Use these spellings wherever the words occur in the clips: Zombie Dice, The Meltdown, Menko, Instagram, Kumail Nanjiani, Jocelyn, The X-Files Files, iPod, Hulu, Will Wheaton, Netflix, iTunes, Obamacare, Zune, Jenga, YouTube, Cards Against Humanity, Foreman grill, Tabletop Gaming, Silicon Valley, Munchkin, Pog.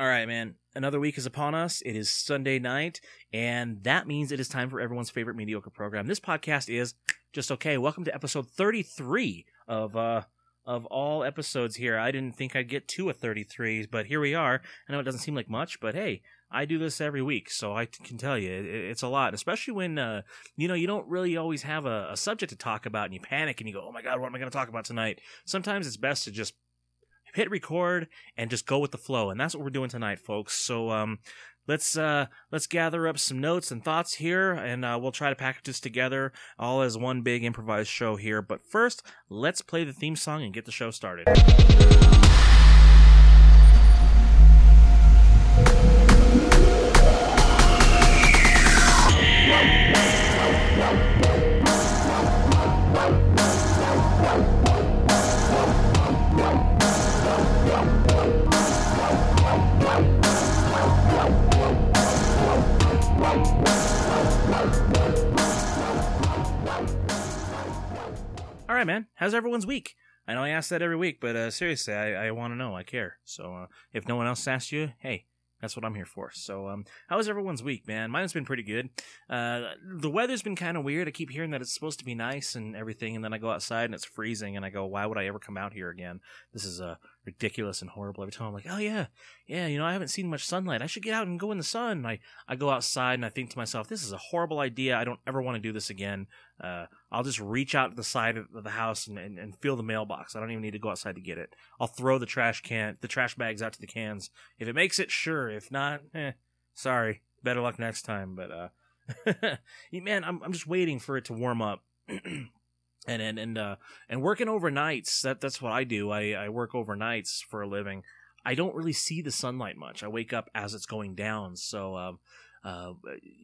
All right, man. Another week is upon us. It is Sunday night, and that means it is time for everyone's favorite mediocre program. This podcast is just okay. Welcome to episode 33 of all episodes here. I didn't think I'd get to a 33, but here we are. I know it doesn't seem like much, but hey, I do this every week, so I can tell you it's a lot, especially when you don't really always have a subject to talk about, and you panic and you go, "Oh my God, what am I going to talk about tonight?" Sometimes it's best to just hit record and just go with the flow, and that's what we're doing tonight, folks. So let's gather up some notes and thoughts here, and we'll try to package this together all as one big improvised show here. But first, let's play the theme song and get the show started. All right, man. How's everyone's week? I know I ask that every week, but seriously, I want to know. I care. So if no one else asks you, hey, that's what I'm here for. So how's everyone's week, man? Mine's been pretty good. The weather's been kind of weird. I keep hearing that it's supposed to be nice and everything, and then I go outside and it's freezing, and I go, why would I ever come out here again? This is ridiculous and horrible. Every time I'm like, oh, yeah, I haven't seen much sunlight. I should get out and go in the sun. I go outside and I think to myself, this is a horrible idea. I don't ever want to do this again. I'll just reach out to the side of the house and feel the mailbox. I don't even need to go outside to get it. I'll throw the trash bags out to the cans. If it makes it, sure. If not, sorry. Better luck next time. But man, I'm just waiting for it to warm up. and working overnights. That's what I do. I work overnights for a living. I don't really see the sunlight much. I wake up as it's going down. So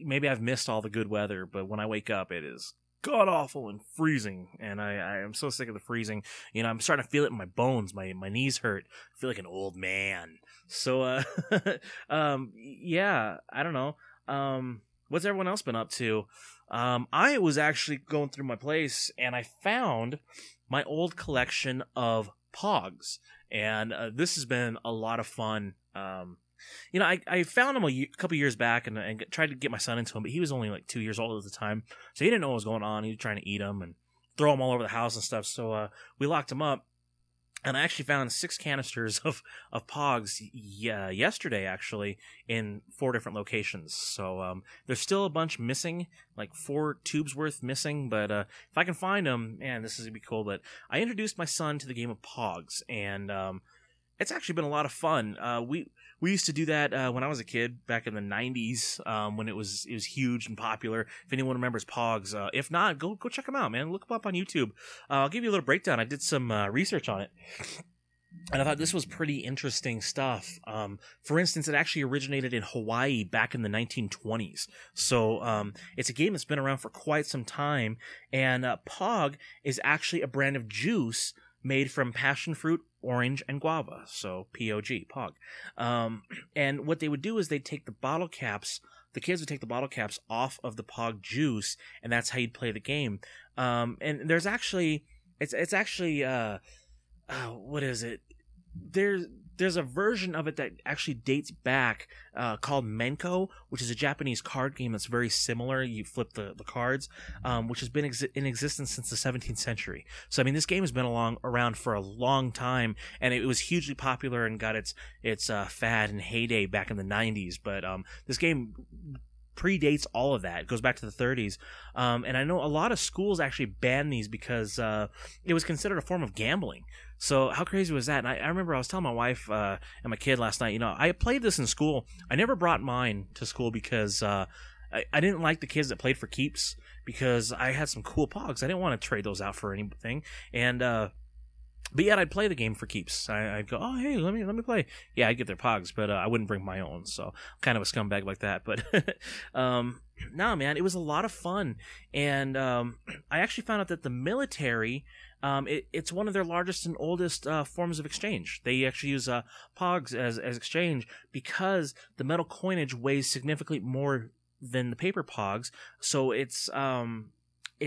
maybe I've missed all the good weather. But when I wake up, it is god-awful and freezing, and I am so sick of the freezing. I'm starting to feel it in my bones. My knees hurt. I feel like an old man. So, yeah, I don't know. What's everyone else been up to? I was actually going through my place, and I found my old collection of Pogs, and this has been a lot of fun. I found him a couple years back and tried to get my son into him, but he was only like 2 years old at the time, so he didn't know what was going on. He was trying to eat them and throw them all over the house and stuff, so we locked him up, and I actually found 6 canisters of Pogs yesterday, actually, in 4 different locations, so there's still a bunch missing, like 4 tubes worth missing, but if I can find them, man, this is going to be cool. But I introduced my son to the game of Pogs, and it's actually been a lot of fun. We used to do that when I was a kid back in the 90s when it was huge and popular. If anyone remembers Pogs, if not, go check them out, man. Look them up on YouTube. I'll give you a little breakdown. I did some research on it, and I thought this was pretty interesting stuff. For instance, it actually originated in Hawaii back in the 1920s. So it's a game that's been around for quite some time, and Pog is actually a brand of juice made from passion fruit, orange, and guava, so P-O-G, Pog. And what they would do is they'd take the kids would take the bottle caps off of the Pog juice, and that's how you'd play the game. And there's actually, it's actually, what is it? There's a version of it that actually dates back called Menko, which is a Japanese card game that's very similar. You flip the cards, which has been in existence since the 17th century. So, I mean, this game has been around for a long time, and it was hugely popular and got its fad and heyday back in the 90s. But this game predates all of that. It goes back to the 30s. And I know a lot of schools actually banned these because it was considered a form of gambling. So how crazy was that? And I remember I was telling my wife and my kid last night, I played this in school. I never brought mine to school because I didn't like the kids that played for keeps, because I had some cool Pogs. I didn't want to trade those out for anything. And but yet I'd play the game for keeps. I'd go, oh, hey, let me play. Yeah, I'd get their Pogs, but I wouldn't bring my own. So I'm kind of a scumbag like that. But no, man, it was a lot of fun. And I actually found out that the military, it's one of their largest and oldest forms of exchange. They actually use Pogs as exchange because the metal coinage weighs significantly more than the paper Pogs. So it's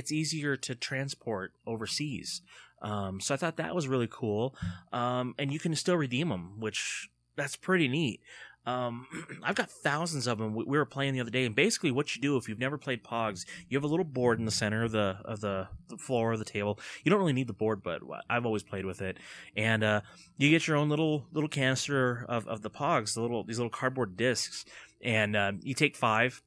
easier to transport overseas. So I thought that was really cool. And you can still redeem them, which that's pretty neat. I've got thousands of them. We were playing the other day, and basically what you do if you've never played Pogs, you have a little board in the center of the floor of the table. You don't really need the board, but I've always played with it. And you get your own little canister of the Pogs, these little cardboard discs, and you take 5,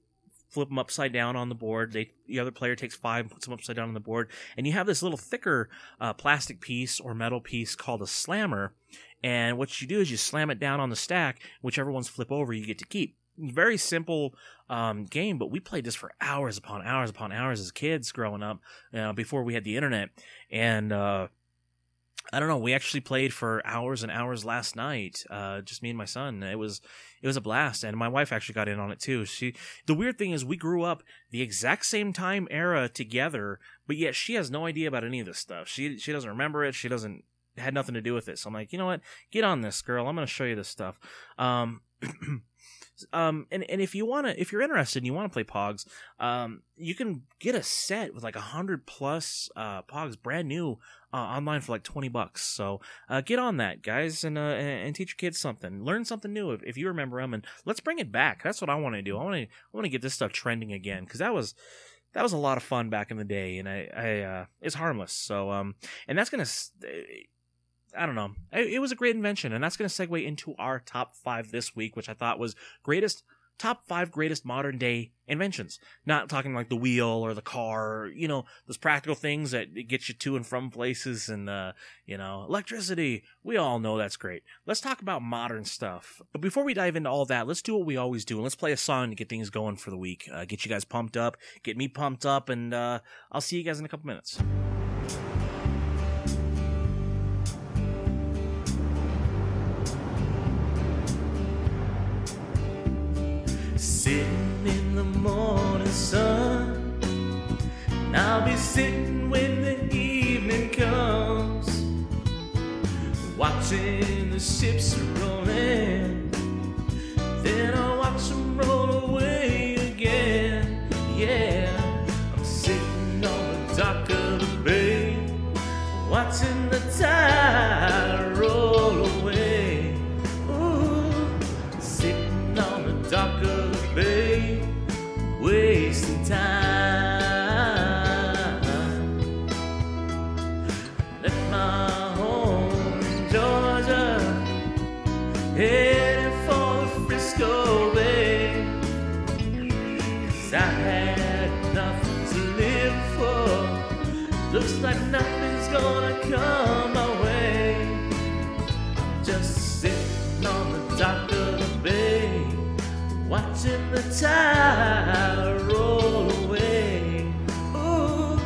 flip them upside down on the board. The other player takes 5 and puts them upside down on the board, and you have this little thicker plastic piece or metal piece called a slammer. And what you do is you slam it down on the stack. Whichever ones flip over, you get to keep. Very simple game, but we played this for hours upon hours upon hours as kids growing up, before we had the internet. And I don't know, we actually played for hours and hours last night, just me and my son. It was a blast, and my wife actually got in on it too. The weird thing is we grew up the exact same time era together, but yet she has no idea about any of this stuff. She doesn't remember it. She doesn't. Had nothing to do with it. So I'm like, you know what? Get on this, girl. I'm going to show you this stuff. And if you're interested and you want to play Pogs, you can get a set with like 100+ Pogs brand new online for like $20. So get on that, guys, and teach your kids something. Learn something new if you remember them, and let's bring it back. That's what I want to do. I want to get this stuff trending again, because that was a lot of fun back in the day, and I it's harmless. So and that's going to. I don't know. It was a great invention, and that's going to segue into our top 5 this week, which I thought was top 5 greatest modern day inventions. Not talking like the wheel or the car, or, those practical things that get you to and from places, and electricity. We all know that's great. Let's talk about modern stuff. But before we dive into all that, let's do what we always do, and let's play a song to get things going for the week. Get you guys pumped up, get me pumped up, and I'll see you guys in a couple minutes. Sitting in the morning sun, and I'll be sitting when the evening comes, watching the ships roll in, then I'll watch them roll away again. Yeah, I'm sitting on the dock of the bay, watching the tide roll away. Ooh, sitting on the dock of Bay, wasting time. I left my home in Georgia, headed for the Frisco Bay, 'cause I had nothing to live for. Looks like nothing's gonna come my way. I'm just sitting on the dock of the bay, watching the tide roll away. Ooh,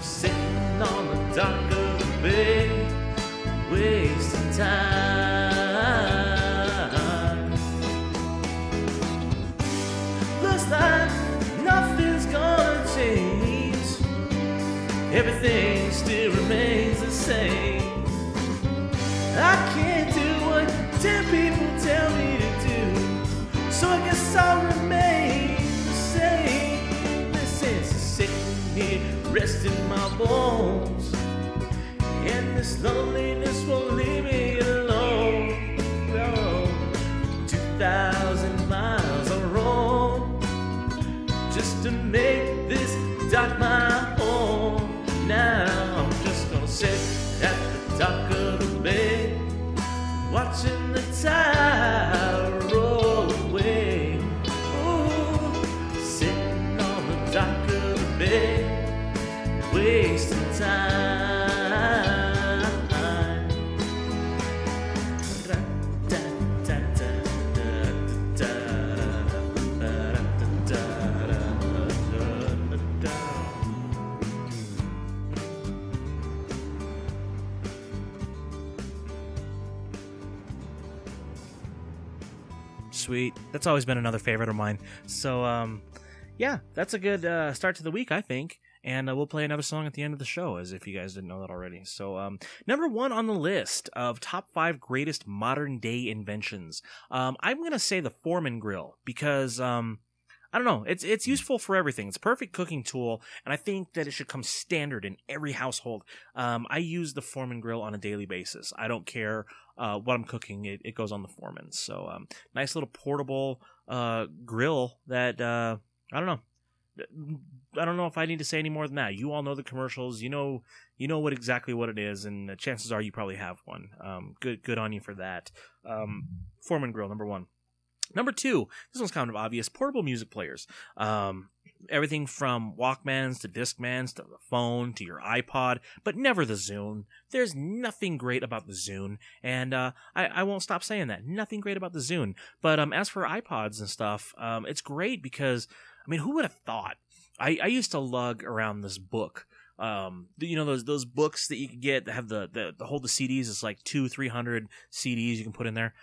sitting on the dock of the bay, wasting time. Looks like nothing's gonna change, everything still remains the same. I can't do what 10 people tell me to do, so I guess I'll remain the same. This is sitting here, resting my bones, and this loneliness won't leave me alone. No. 2,000 miles I'll roam, just to make this dock my own. Now I'm just gonna sit at the dock of the bay, watching the tide roll away. Ooh, sitting on the dock of the bay, wasting time. Sweet. That's always been another favorite of mine. So, yeah, that's a good start to the week, I think. And we'll play another song at the end of the show, as if you guys didn't know that already. So, number 1 on the list of top 5 greatest modern day inventions. I'm going to say the Foreman grill, because, I don't know. It's useful for everything. It's a perfect cooking tool, and I think that it should come standard in every household. I use the Foreman grill on a daily basis. I don't care what I'm cooking, it goes on the Foreman. So nice little portable grill that, I don't know if I need to say any more than that. You all know the commercials. You know exactly what it is, and chances are you probably have one. Good on you for that. Foreman grill, number one. Number two, this one's kind of obvious, portable music players. Everything from Walkmans to Discmans to the phone to your iPod, but never the Zune. There's nothing great about the Zune, and I won't stop saying that. Nothing great about the Zune. But as for iPods and stuff, it's great because, I mean, who would have thought? I used to lug around this book. You know, those books that you could get that have the hold the CDs. It's like 200-300 CDs you can put in there.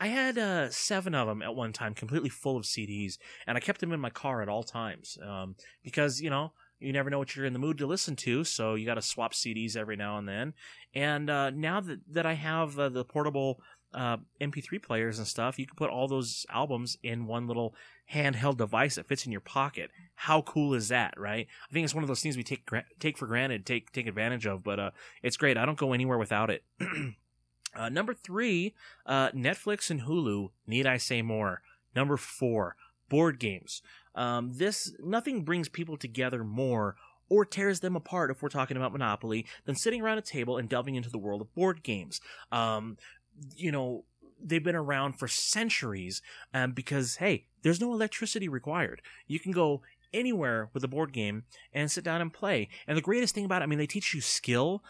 I had 7 of them at one time, completely full of CDs, and I kept them in my car at all times, because, you know, you never know what you're in the mood to listen to, so you got to swap CDs every now and then. And now that I have the portable MP3 players and stuff, you can put all those albums in one little handheld device that fits in your pocket. How cool is that, right? I think it's one of those things we take for granted, take advantage of, but it's great. I don't go anywhere without it. Number 3, Netflix and Hulu. Need I say more? Number 4, board games. Nothing brings people together more or tears them apart, if we're talking about Monopoly, than sitting around a table and delving into the world of board games. You know, they've been around for centuries, because, hey, there's no electricity required. You can go anywhere with a board game and sit down and play. And the greatest thing about it, I mean, they teach you skill,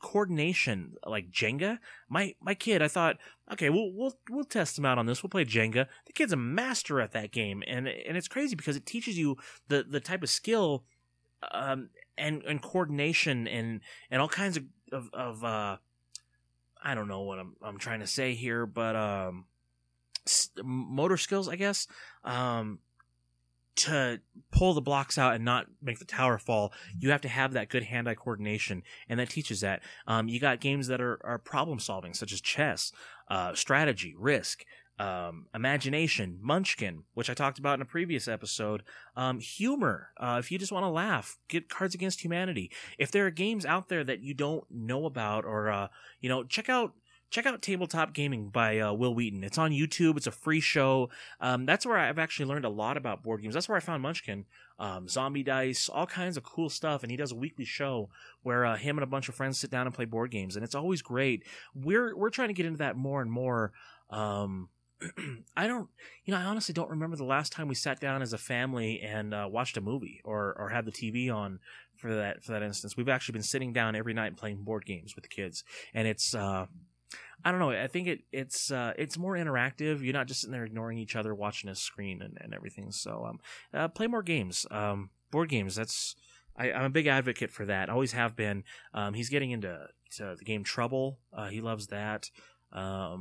coordination, like Jenga. My kid, I thought, okay, we'll test him out on this. We'll play Jenga. The kid's a master at that game, and it's crazy because it teaches you the type of skill, and coordination and all kinds of I don't know what I'm trying to say here, but motor skills, I guess. To pull the blocks out and not make the tower fall, you have to have that good hand-eye coordination, and that teaches that. You got games that are problem-solving, such as chess, strategy, risk, imagination, Munchkin, which I talked about in a previous episode, humor. If you just want to laugh, get Cards Against Humanity. If there are games out there that you don't know about, or you know, check out Tabletop Gaming by Will Wheaton. It's on YouTube. It's a free show. That's where I've actually learned a lot about board games. That's where I found Munchkin, Zombie Dice, all kinds of cool stuff. And he does a weekly show where him and a bunch of friends sit down and play board games. And it's always great. We're trying to get into that more and more. I honestly don't remember the last time we sat down as a family and watched a movie or had the TV on for that instance. We've actually been sitting down every night playing board games with the kids. And it's... I don't know. I think it's more interactive. You're not just sitting there ignoring each other, watching a screen and everything. So play more games, board games. I'm a big advocate for that. Always have been. He's getting into the game Trouble. He loves that. I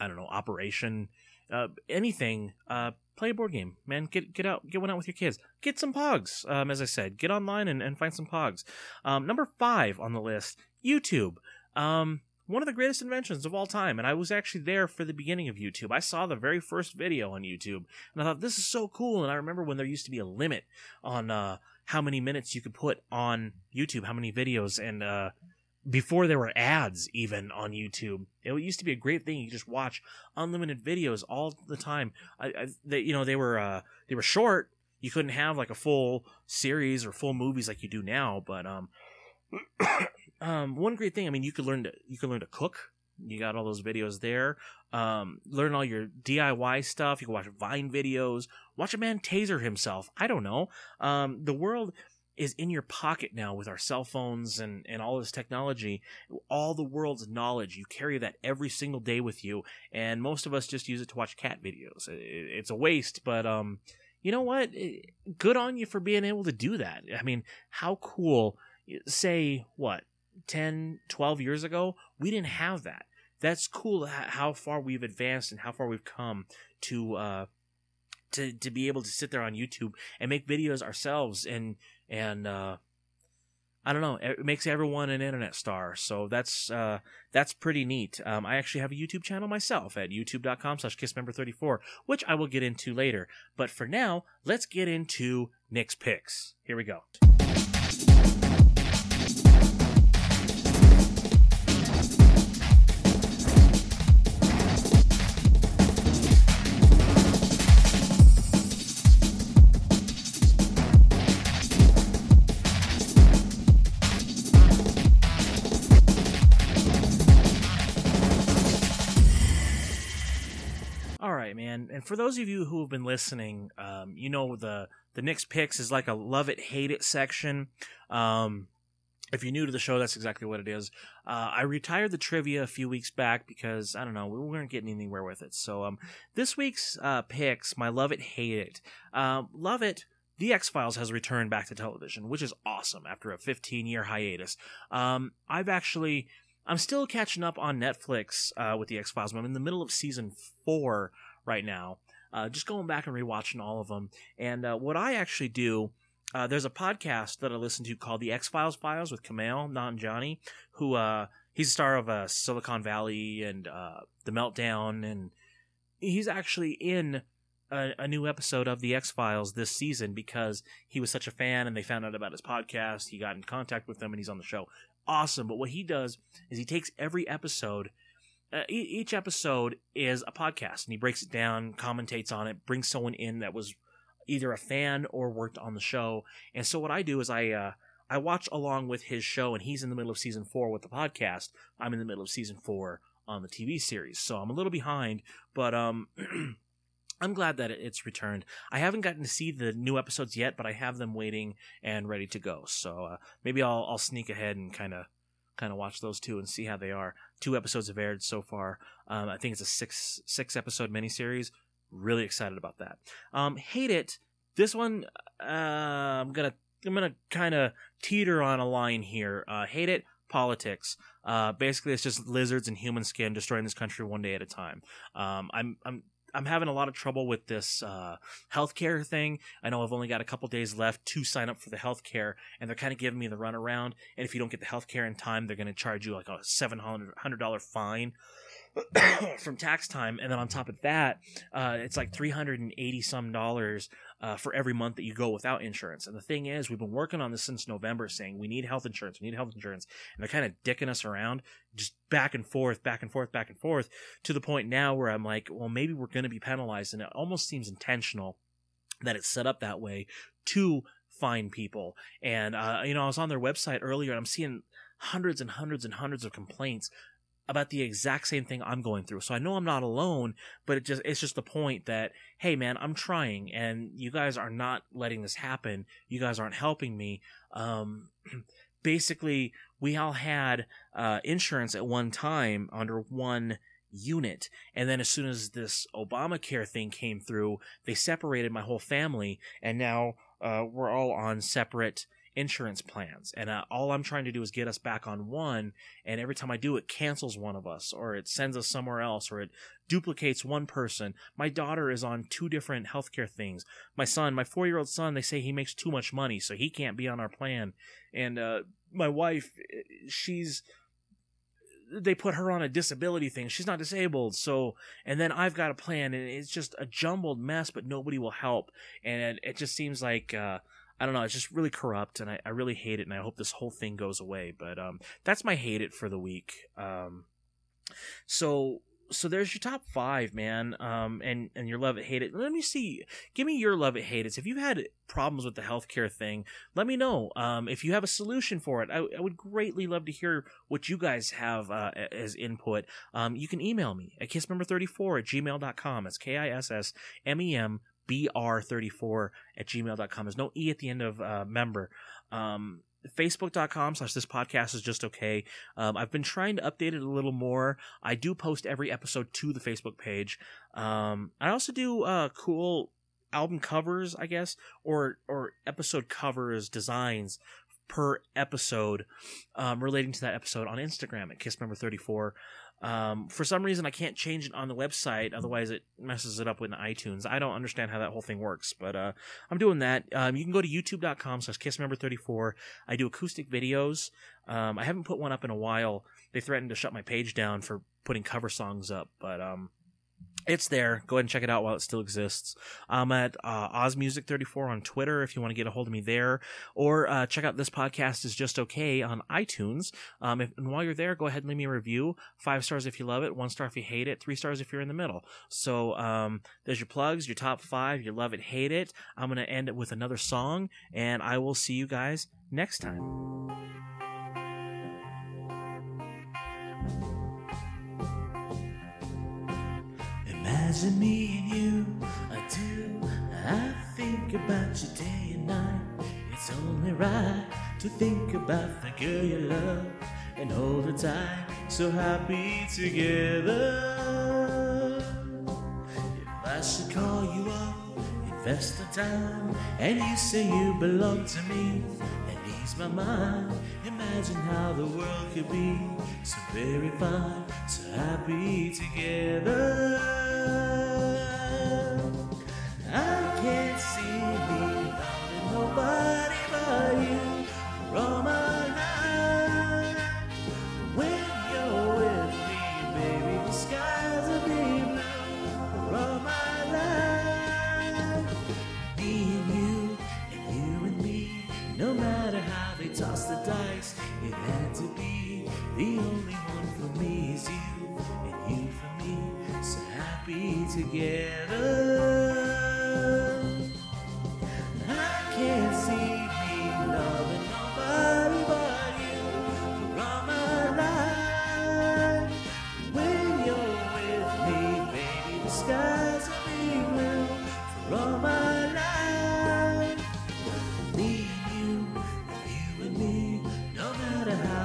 don't know, Operation, anything. Play a board game, man. Get one out with your kids. Get some pogs. As I said, get online and find some pogs. Number 5 on the list, YouTube. One of the greatest inventions of all time, and I was actually there for the beginning of YouTube. I saw the very first video on YouTube, and I thought, this is so cool. And I remember when there used to be a limit on how many minutes you could put on YouTube, how many videos, and before there were ads even on YouTube. It used to be a great thing. You just watch unlimited videos all the time. They were short. You couldn't have like a full series or full movies like you do now, but one great thing, I mean, you can learn to cook. You got all those videos there. Learn all your DIY stuff. You can watch Vine videos. Watch a man taser himself. I don't know. The world is in your pocket now with our cell phones and all this technology. All the world's knowledge. You carry that every single day with you, and most of us just use it to watch cat videos. It's a waste, but you know what? Good on you for being able to do that. I mean, how cool. Say, what, 10, 12 years ago, we didn't have that. That's cool how far we've advanced and how far we've come to be able to sit there on YouTube and make videos ourselves. And I don't know, it makes everyone an internet star. So that's pretty neat. I actually have a YouTube channel myself at youtube.com/kissmember34, which I will get into later. But for now, let's get into Nick's Picks. Here we go. All right, man. And for those of you who have been listening, you know the Nick's Picks is like a love it, hate it section. If you're new to the show, that's exactly what it is. I retired the trivia a few weeks back because, I don't know, we weren't getting anywhere with it. So this week's picks, my love it, hate it. Love it, The X-Files has returned back to television, which is awesome after a 15-year hiatus. I'm still catching up on Netflix with The X-Files. I'm in the middle of season 4 right now. Just going back and rewatching all of them. And what I actually do, there's a podcast that I listen to called The X-Files Files with Kumail Nanjiani, who he's the star of Silicon Valley and The Meltdown. And he's actually in a new episode of The X-Files this season because he was such a fan and they found out about his podcast. He got in contact with them and he's on the show. Awesome, but what he does is he takes every episode, each episode is a podcast, and he breaks it down, commentates on it, brings someone in that was either a fan or worked on the show. And so what I do is I watch along with his show, and he's in the middle of season 4 with the podcast. I'm in the middle of season 4 on the TV series, so I'm a little behind, but I'm glad that it's returned. I haven't gotten to see the new episodes yet, but I have them waiting and ready to go. So maybe I'll sneak ahead and kind of watch those two and see how they are. 2 episodes have aired so far. I think it's a six episode miniseries. Really excited about that. Hate it. This one I'm gonna kind of teeter on a line here. Hate it. Politics. Basically, it's just lizards and human skin destroying this country one day at a time. I'm having a lot of trouble with this healthcare thing. I know I've only got a couple days left to sign up for the healthcare, and they're kind of giving me the runaround. And if you don't get the healthcare in time, they're going to charge you like a $700 fine from tax time. And then on top of that, it's like $380 for every month that you go without insurance. And the thing is, we've been working on this since November, saying we need health insurance, and they're kind of dicking us around, just back and forth, to the point now where I'm like, well, maybe we're going to be penalized, and it almost seems intentional that it's set up that way to fine people. And I was on their website earlier, and I'm seeing hundreds of complaints about the exact same thing I'm going through. So I know I'm not alone, but it's just the point that, hey man, I'm trying and you guys are not letting this happen. You guys aren't helping me. Basically, we all had insurance at one time under one unit. And then as soon as this Obamacare thing came through, they separated my whole family. And now we're all on separate insurance plans, and all I'm trying to do is get us back on one, and every time I do, it cancels one of us, or it sends us somewhere else, or it duplicates one person. My daughter is on 2 different healthcare things. My 4-year-old son, they say he makes too much money, so he can't be on our plan. And my wife, they put her on a disability thing. She's not disabled. So, and then I've got a plan, and it's just a jumbled mess, but nobody will help. And it just seems like, I don't know, it's just really corrupt, and I really hate it, and I hope this whole thing goes away. But that's my hate it for the week. So there's your top 5, man, and your love it, hate it. Let me see. Give me your love it, hate it. If you've had problems with the healthcare thing, let me know. If you have a solution for it, I would greatly love to hear what you guys have as input. You can email me at kissmember34@gmail.com. That's KISSMEMBR34@gmail.com. There's no E at the end of member. Facebook.com/thispodcast is just okay. I've been trying to update it a little more. I do post every episode to the Facebook page. I also do cool album covers, I guess, or episode covers, designs per episode relating to that episode on Instagram at kissmember34. For some reason I can't change it on the website, otherwise it messes it up with iTunes. I don't understand how that whole thing works, but I'm doing that. You can go to youtube.com/kissmember34. I do acoustic videos. I haven't put one up in a while. They threatened to shut my page down for putting cover songs up, but it's there. Go ahead and check it out while it still exists. I'm at OzMusic34 on Twitter if you want to get a hold of me there. Or check out This Podcast is Just Okay on iTunes. And while you're there, go ahead and leave me a review. 5 stars if you love it, 1 star if you hate it, 3 stars if you're in the middle. So there's your plugs, your top 5, your love it, hate it. I'm going to end it with another song, and I will see you guys next time. imagine me and you. I do. I think about you day and night. It's only right to think about the girl you love and all the time. So happy together. If I should call you up, invest the time, and you say you belong to me, and ease my mind. Imagine how the world could be so very fine, so happy together. I can't see me loving nobody but you for all my life. When you're with me, baby, the skies will be blue for all my life. Me and you and me, no matter how they toss the dice, it had to be. The only one for me is you, and you for me, so happy together. I can't see me loving nobody but you for all my life. When you're with me, baby, the skies will be blue for all my life. Me and you and me, no matter how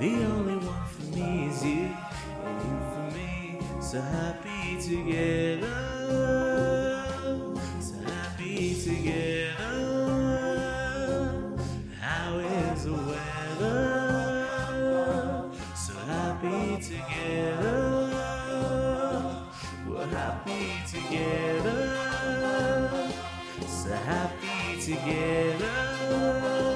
The only one for me is you, and you for me, so happy together, so happy together. How is the weather? So happy together, we're happy together, so happy together.